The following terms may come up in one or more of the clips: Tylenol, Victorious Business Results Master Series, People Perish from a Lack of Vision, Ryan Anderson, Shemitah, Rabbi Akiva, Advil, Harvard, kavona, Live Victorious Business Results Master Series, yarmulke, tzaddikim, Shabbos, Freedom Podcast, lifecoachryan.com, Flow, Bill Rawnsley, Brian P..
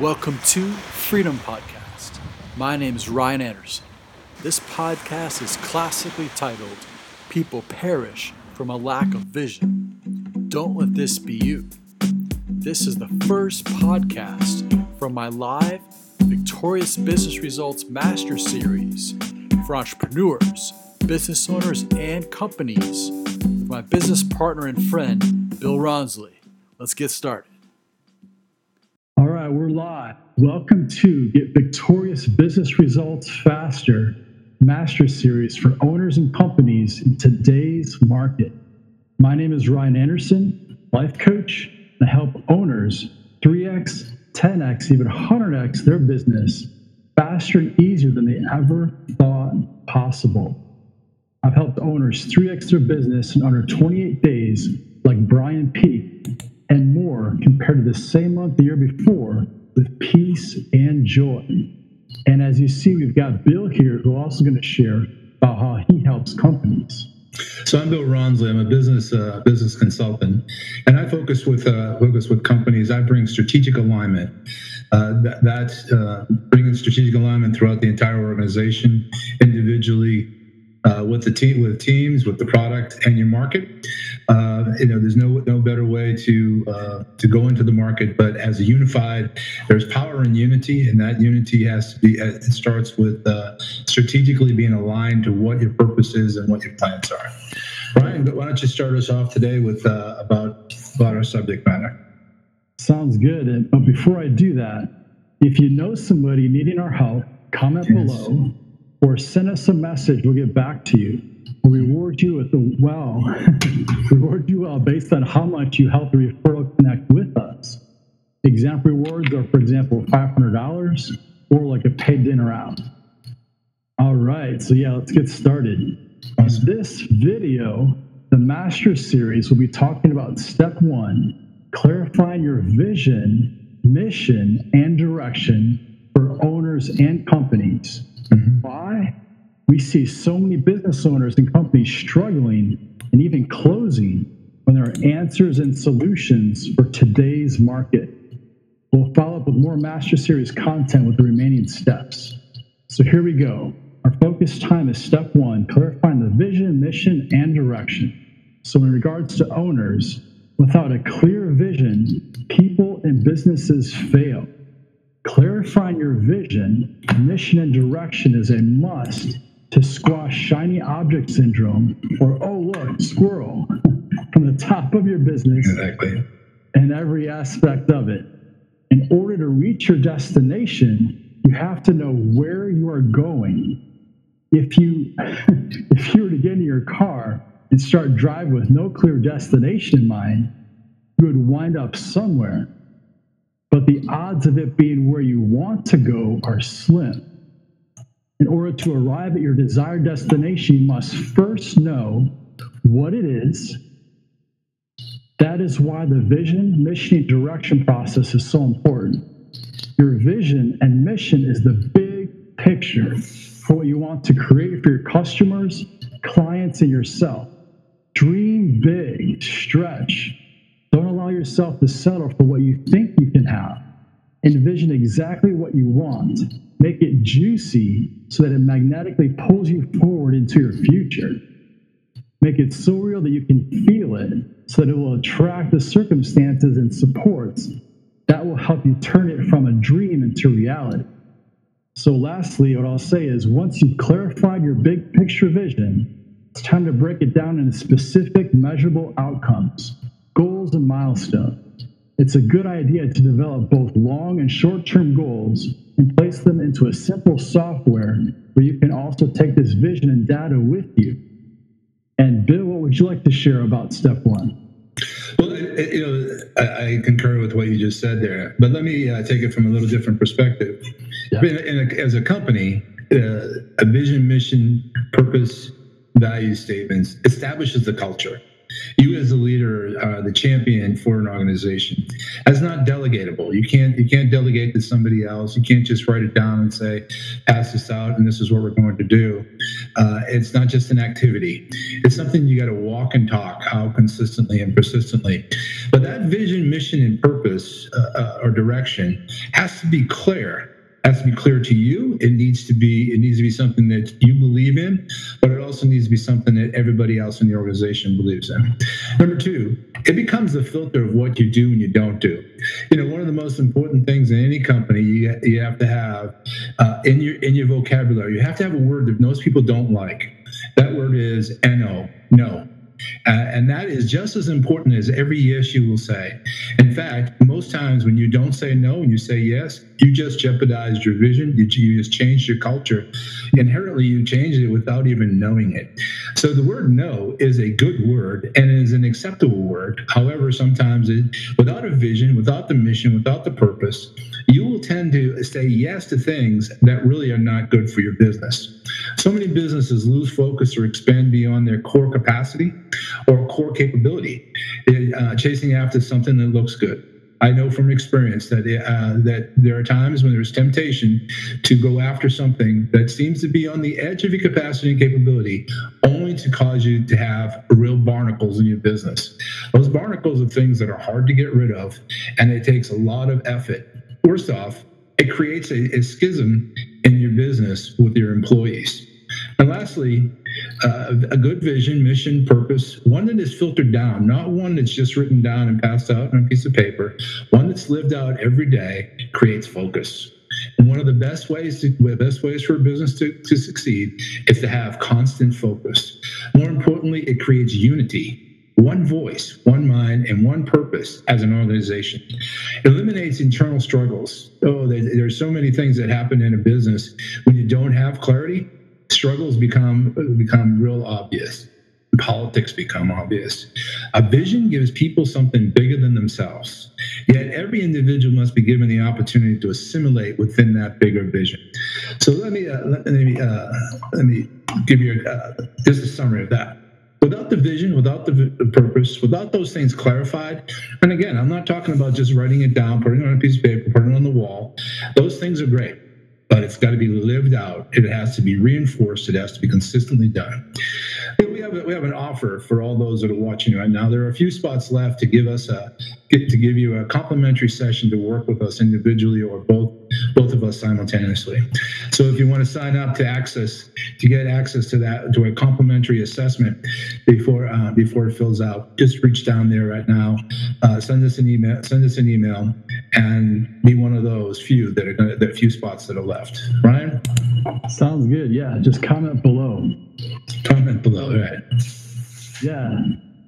Welcome to Freedom Podcast. My name is Ryan Anderson. This podcast is classically titled, People Perish from a Lack of Vision. Don't let this be you. This is the first podcast from my live Victorious Business Results Master Series for entrepreneurs, business owners, and companies with my business partner and friend, Bill Rawnsley. Let's get started. All right, we're live. Welcome to Get Victorious Business Results Faster Master Series for owners and companies in today's market. My name is Ryan Anderson, life coach, and I help owners 3x, 10x, even 100x their business faster and easier than they ever thought possible. I've helped owners 3x their business in under 28 days, like Brian P., and more compared to the same month the year before with peace and joy. And as you see, we've got Bill here who also going to share about how he helps companies. So I'm Bill Rawnsley. I'm a business consultant, and I focus with companies. I bring strategic alignment. That's bringing strategic alignment throughout the entire organization, individually, with teams, with the product, and your market. There's no better way to go into the market, but as a unified, there's power in unity, and that unity has to be. It starts with strategically being aligned to what your purpose is and what your plans are. Brian, why don't you start us off today with about our subject matter? Sounds good. But before I do that, if you know somebody needing our help, comment below or send us a message. We'll get back to you. Reward you well based on how much you help the referral connect with us. Example rewards are, for example, $500 or like a paid dinner out. All right, so yeah, let's get started. Awesome. This video, the Master Series, will be talking about step one, clarifying your vision, mission, and direction for owners and companies. Mm-hmm. Why? We see so many business owners and companies struggling and even closing when there are answers and solutions for today's market. We'll follow up with more Master Series content with the remaining steps. So here we go. Our focus time is step one, clarifying the vision, mission, and direction. So in regards to owners, without a clear vision, people and businesses fail. Clarifying your vision, mission, and direction is a must to squash shiny object syndrome or, oh, look, squirrel, from the top of your business. Exactly. And every aspect of it. In order to reach your destination, you have to know where you are going. If you were to get in your car and start driving with no clear destination in mind, you would wind up somewhere. But the odds of it being where you want to go are slim. In order to arrive at your desired destination, you must first know what it is. That is why the vision, mission, and direction process is so important. Your vision and mission is the big picture for what you want to create for your customers, clients, and yourself. Dream big, stretch. Don't allow yourself to settle for what you think you can have. Envision exactly what you want. Make it juicy so that it magnetically pulls you forward into your future. Make it so real that you can feel it so that it will attract the circumstances and supports that will help you turn it from a dream into reality. So lastly, what I'll say is once you've clarified your big picture vision, it's time to break it down into specific measurable outcomes, goals, and milestones. It's a good idea to develop both long and short-term goals and place them into a simple software where you can also take this vision and data with you. And Bill, what would you like to share about step one? Well, I concur with what you just said there, but let me take it from a little different perspective. Yeah. As a company, a vision, mission, purpose, value statements establishes the culture. You as a leader are the champion for an organization. That's not delegatable. You can't delegate to somebody else. You can't just write it down and say, pass this out and this is what we're going to do. It's not just an activity. It's something you got to walk and talk, how consistently and persistently. But that vision, mission, and purpose or direction has to be clear. Has to be clear to you. It needs to be something that you believe in, but it also needs to be something that everybody else in the organization believes in. Number two, it becomes a filter of what you do and you don't do. You know, one of the most important things in any company you have to have in your vocabulary. You have to have a word that most people don't like. That word is no, no. And that is just as important as every yes you will say. In fact, most times when you don't say no and you say yes, you just jeopardized your vision. You just changed your culture. Inherently, you changed it without even knowing it. So the word no is a good word and it is an acceptable word. However, sometimes without a vision, without the mission, without the purpose, you will tend to say yes to things that really are not good for your business. So many businesses lose focus or expand beyond their core capacity or core capability, chasing after something that looks good. I know from experience that there are times when there's temptation to go after something that seems to be on the edge of your capacity and capability, only to cause you to have real barnacles in your business. Those barnacles are things that are hard to get rid of, and it takes a lot of effort. Worst off, it creates a schism in your business with your employees. And lastly, a good vision, mission, purpose, one that is filtered down, not one that's just written down and passed out on a piece of paper, one that's lived out every day, creates focus. And one of the best ways for a business to succeed is to have constant focus. More importantly, it creates unity. One voice, one mind, and one purpose as an organization. It eliminates internal struggles. Oh, there are so many things that happen in a business when you don't have clarity. Struggles become real obvious. Politics become obvious. A vision gives people something bigger than themselves. Yet every individual must be given the opportunity to assimilate within that bigger vision. So let me give you just a summary of that. Without the vision, without the purpose, without those things clarified, and again, I'm not talking about just writing it down, putting it on a piece of paper, putting it on the wall. Those things are great. But it's got to be lived out. It has to be reinforced. It has to be consistently done. We have an offer for all those that are watching right now. There are a few spots left to give you a complimentary session to work with us individually or both of us simultaneously. So if you want to sign up to get access to that, to a complimentary assessment before it fills out, just reach down there right now. Send us an email, and be one of those few that are going to, the few spots that are left. Ryan? Sounds good. Yeah, just comment below. Comment below, right? Yeah.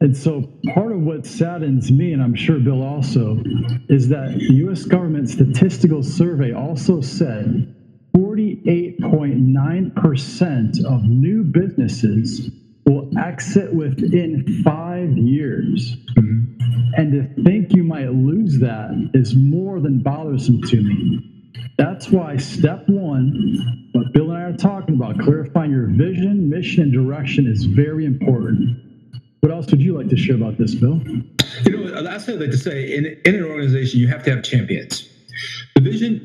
And so part of what saddens me, and I'm sure Bill also, is that U.S. government statistical survey also said 48.9% of new businesses will exit within 5 years. Mm-hmm. And to think you might lose that is more than bothersome to me. That's why step one, what Bill and I are talking about, clarifying your vision, mission, and direction is very important. What else would you like to share about this, Bill? You know, last thing I'd like to say, in an organization, you have to have champions. The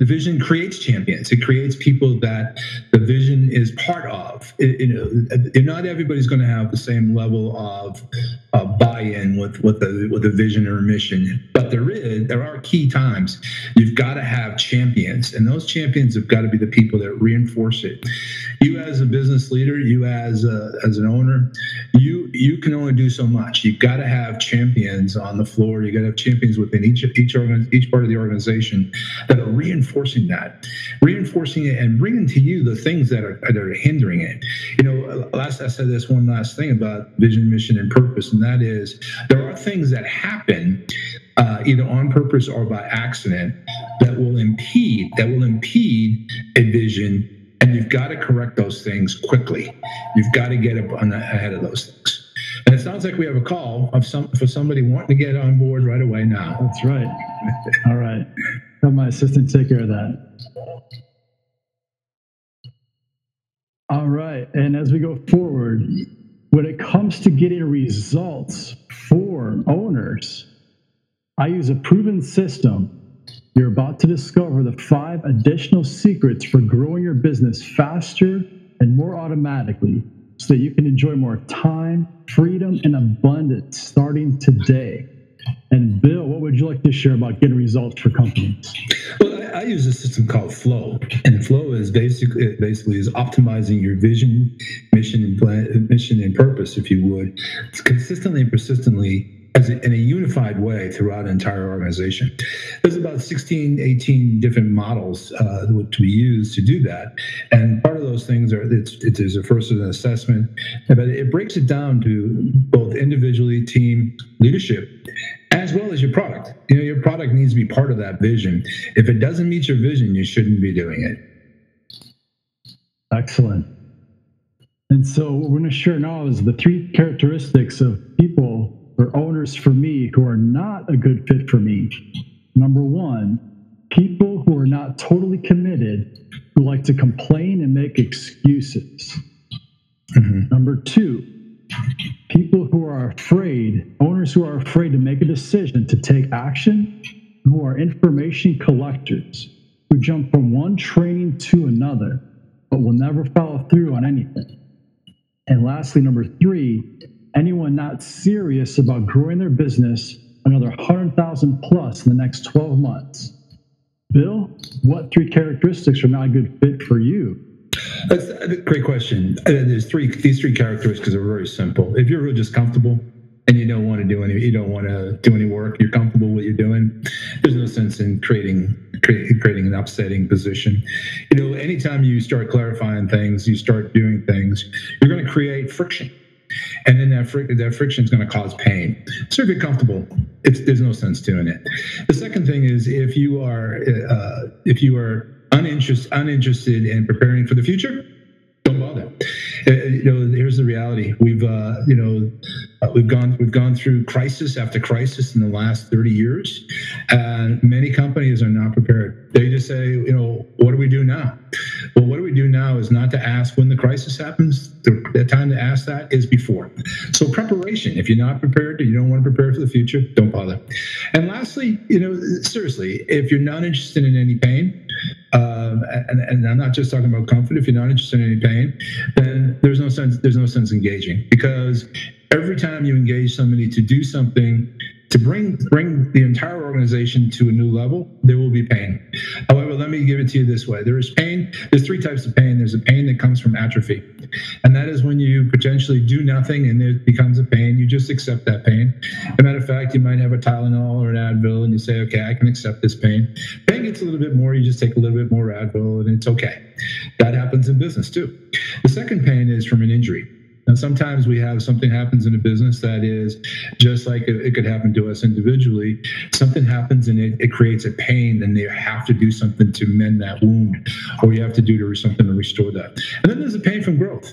vision creates champions. It creates people that the vision is part of. Not everybody's going to have the same level of buy-in with a vision or a mission, but there are key times you've got to have champions, and those champions have got to be the people that reinforce it. You as a business leader, you as an owner, you can only do so much. You've got to have champions on the floor. You got to have champions within each part of the organization that are reinforcing it and bringing to you the things that are hindering it. You know, last I said this one last thing about vision, mission, and purpose, and that is there are things that happen either on purpose or by accident that will impede a vision, and you've got to correct those things quickly. You've got to get ahead of those things. And it sounds like we have a call for somebody wanting to get on board right away now. That's right. All right. Have my assistant take care of that. All right. And as we go forward, when it comes to getting results for owners. I use a proven system. You're about to discover the 5 additional secrets for growing your business faster and more automatically so that you can enjoy more time, freedom, and abundance starting today. And Bill, what would you like to share about getting results for companies? Well, I use a system called Flow, and Flow is basically optimizing your vision, mission and purpose, if you would, consistently and persistently in a unified way throughout an entire organization. There's about 16, 18 different models to be used to do that. And part of those things are, there's a first an assessment, but it breaks it down to both individually, team, leadership, as well as your product. You know, your product needs to be part of that vision. If it doesn't meet your vision, you shouldn't be doing it. Excellent. And so what we're going to share now is the 3 characteristics of people or owners for me who are not a good fit for me. Number 1, people who are not totally committed, who like to complain and make excuses. Mm-hmm. Number 2, people who are afraid, owners who are afraid to make a decision, to take action, who are information collectors, who jump from one training to another, but will never follow through on anything. And lastly, number 3, anyone not serious about growing their business another 100,000 plus in the next 12 months. Bill, what 3 characteristics are not a good fit for you? That's a great question. These three characteristics are very simple. If you're really just comfortable and you don't want to do any work, you're comfortable with what you're doing, there's no sense in creating an upsetting position. You know, anytime you start clarifying things, you start doing things, you're going to create friction. And then that friction is going to cause pain. So if you're comfortable, there's no sense doing it. The second thing is if you are uninterested in preparing for the future, don't bother. Here's the reality: we've gone through crisis after crisis in the last 30 years, and many companies are not prepared. They just say, what do we do now? Well, what do we do now is not to ask when the crisis happens. The time to ask that is before. So preparation, if you're not prepared, you don't want to prepare for the future, don't bother. And lastly, seriously, if you're not interested in any pain, and I'm not just talking about comfort, if you're not interested in any pain, then there's no sense engaging, because every time you engage somebody to do something, to bring the entire organization to a new level, there will be pain. However, let me give it to you this way. There is pain. There's 3 types of pain. There's a pain that comes from atrophy, and that is when you potentially do nothing and it becomes a pain. You just accept that pain. As a matter of fact, you might have a Tylenol or an Advil, and you say, okay, I can accept this pain. Pain gets a little bit more. You just take a little bit more Advil, and it's okay. That happens in business, too. The second pain is from an injury. And sometimes we have something happens in a business that is just like it could happen to us individually. Something happens and it creates a pain, and you have to do something to mend that wound, or you have to do something to restore that. And then there's the pain from growth.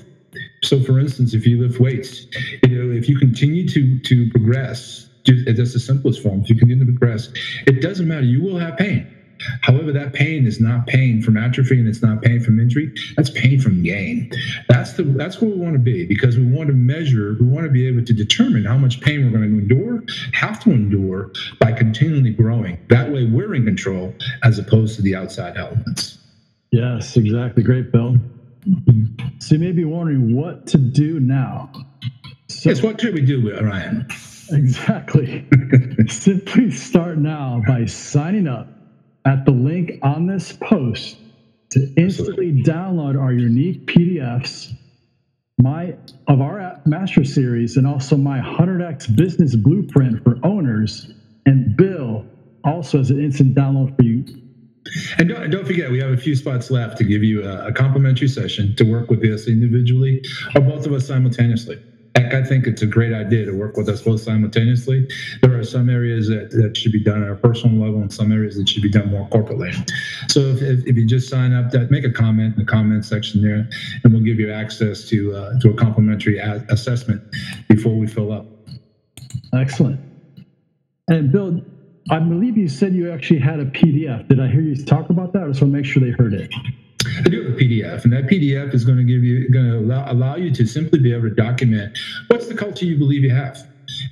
So, for instance, if you lift weights, if you continue to progress, that's the simplest form. If you continue to progress, it doesn't matter. You will have pain. However, that pain is not pain from atrophy, and it's not pain from injury. That's pain from gain. That's where we want to be, because we want to be able to determine how much pain we're going to have to endure by continually growing. That way we're in control as opposed to the outside elements. Yes, exactly. Great, Bill. So you may be wondering what to do now. So, yes, what could we do, Ryan? Exactly. Simply start now by signing up at the link on this post to instantly download our unique PDFs of our Master Series, and also my 100X Business Blueprint for Owners, and Bill also has an instant download for you. And don't forget, we have a few spots left to give you a complimentary session to work with us individually or both of us simultaneously. I think it's a great idea to work with us both simultaneously. There are some areas that should be done on a personal level, and some areas that should be done more corporately. So if you just sign up, make a comment in the comment section there, and we'll give you access to a complimentary assessment before we fill up. Excellent. And Bill, I believe you said you actually had a PDF. Did I hear you talk about that? I just want to make sure they heard it. I do have a PDF, and that PDF is going to allow you to simply be able to document what's the culture you believe you have.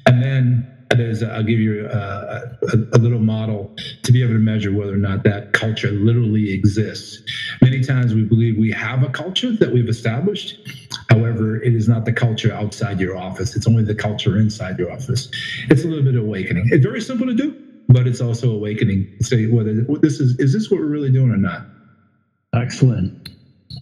And then I'll give you a little model to be able to measure whether or not that culture literally exists. Many times we believe we have a culture that we've established. However, it is not the culture outside your office. It's only the culture inside your office. It's a little bit of awakening. It's very simple to do, but it's also awakening. Say whether this is this what we're really doing or not? Excellent.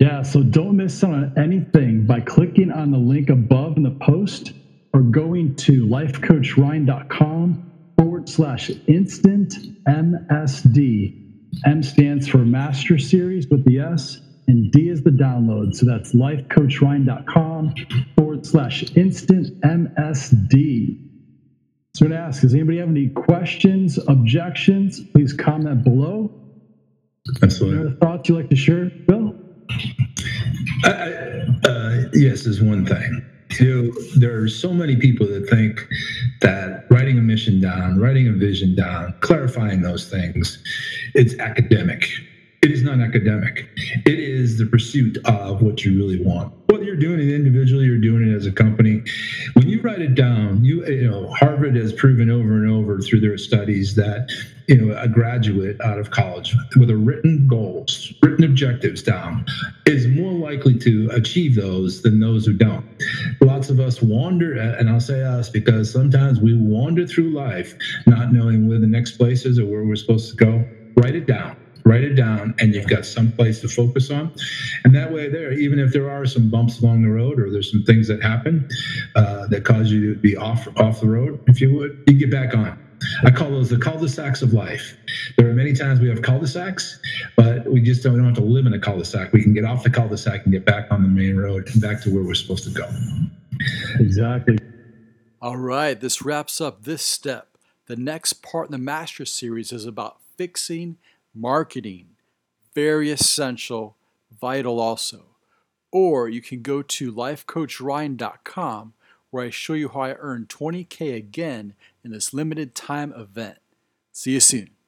Yeah, so don't miss out on anything by clicking on the link above in the post, or going to lifecoachryan.com/instant MSD. M stands for Master Series with the S, and D is the download. So that's lifecoachryan.com/instant MSD. So I'm going to ask, does anybody have any questions, objections? Please comment below. Absolutely. Any other thoughts you'd like to share, Bill? Yes, there's one thing. You know, there are so many people that think that writing a mission down, writing a vision down, clarifying those things, it's academic. It is not academic. It is the pursuit of what you really want. Whether you're doing it individually or doing it as a company, when you write it down, you know, Harvard has proven over and over through their studies that, you know, a graduate out of college with a written goals, written objectives down is more likely to achieve those than those who don't. Lots of us wander, and I'll say us because sometimes we wander through life not knowing where the next place is or where we're supposed to go. Write it down. Write it down, and you've got some place to focus on. And that way there, even if there are some bumps along the road or there's some things that happen that cause you to be off the road, if you would, you get back on. I call those the cul-de-sacs of life. There are many times we have cul-de-sacs, but we just don't have to live in a cul-de-sac. We can get off the cul-de-sac and get back on the main road and back to where we're supposed to go. Exactly. All right, this wraps up this step. The next part in the Master Series is about fixing marketing, very essential, vital also. Or you can go to lifecoachryan.com where I show you how I earned $20,000 again in this limited time event. See you soon.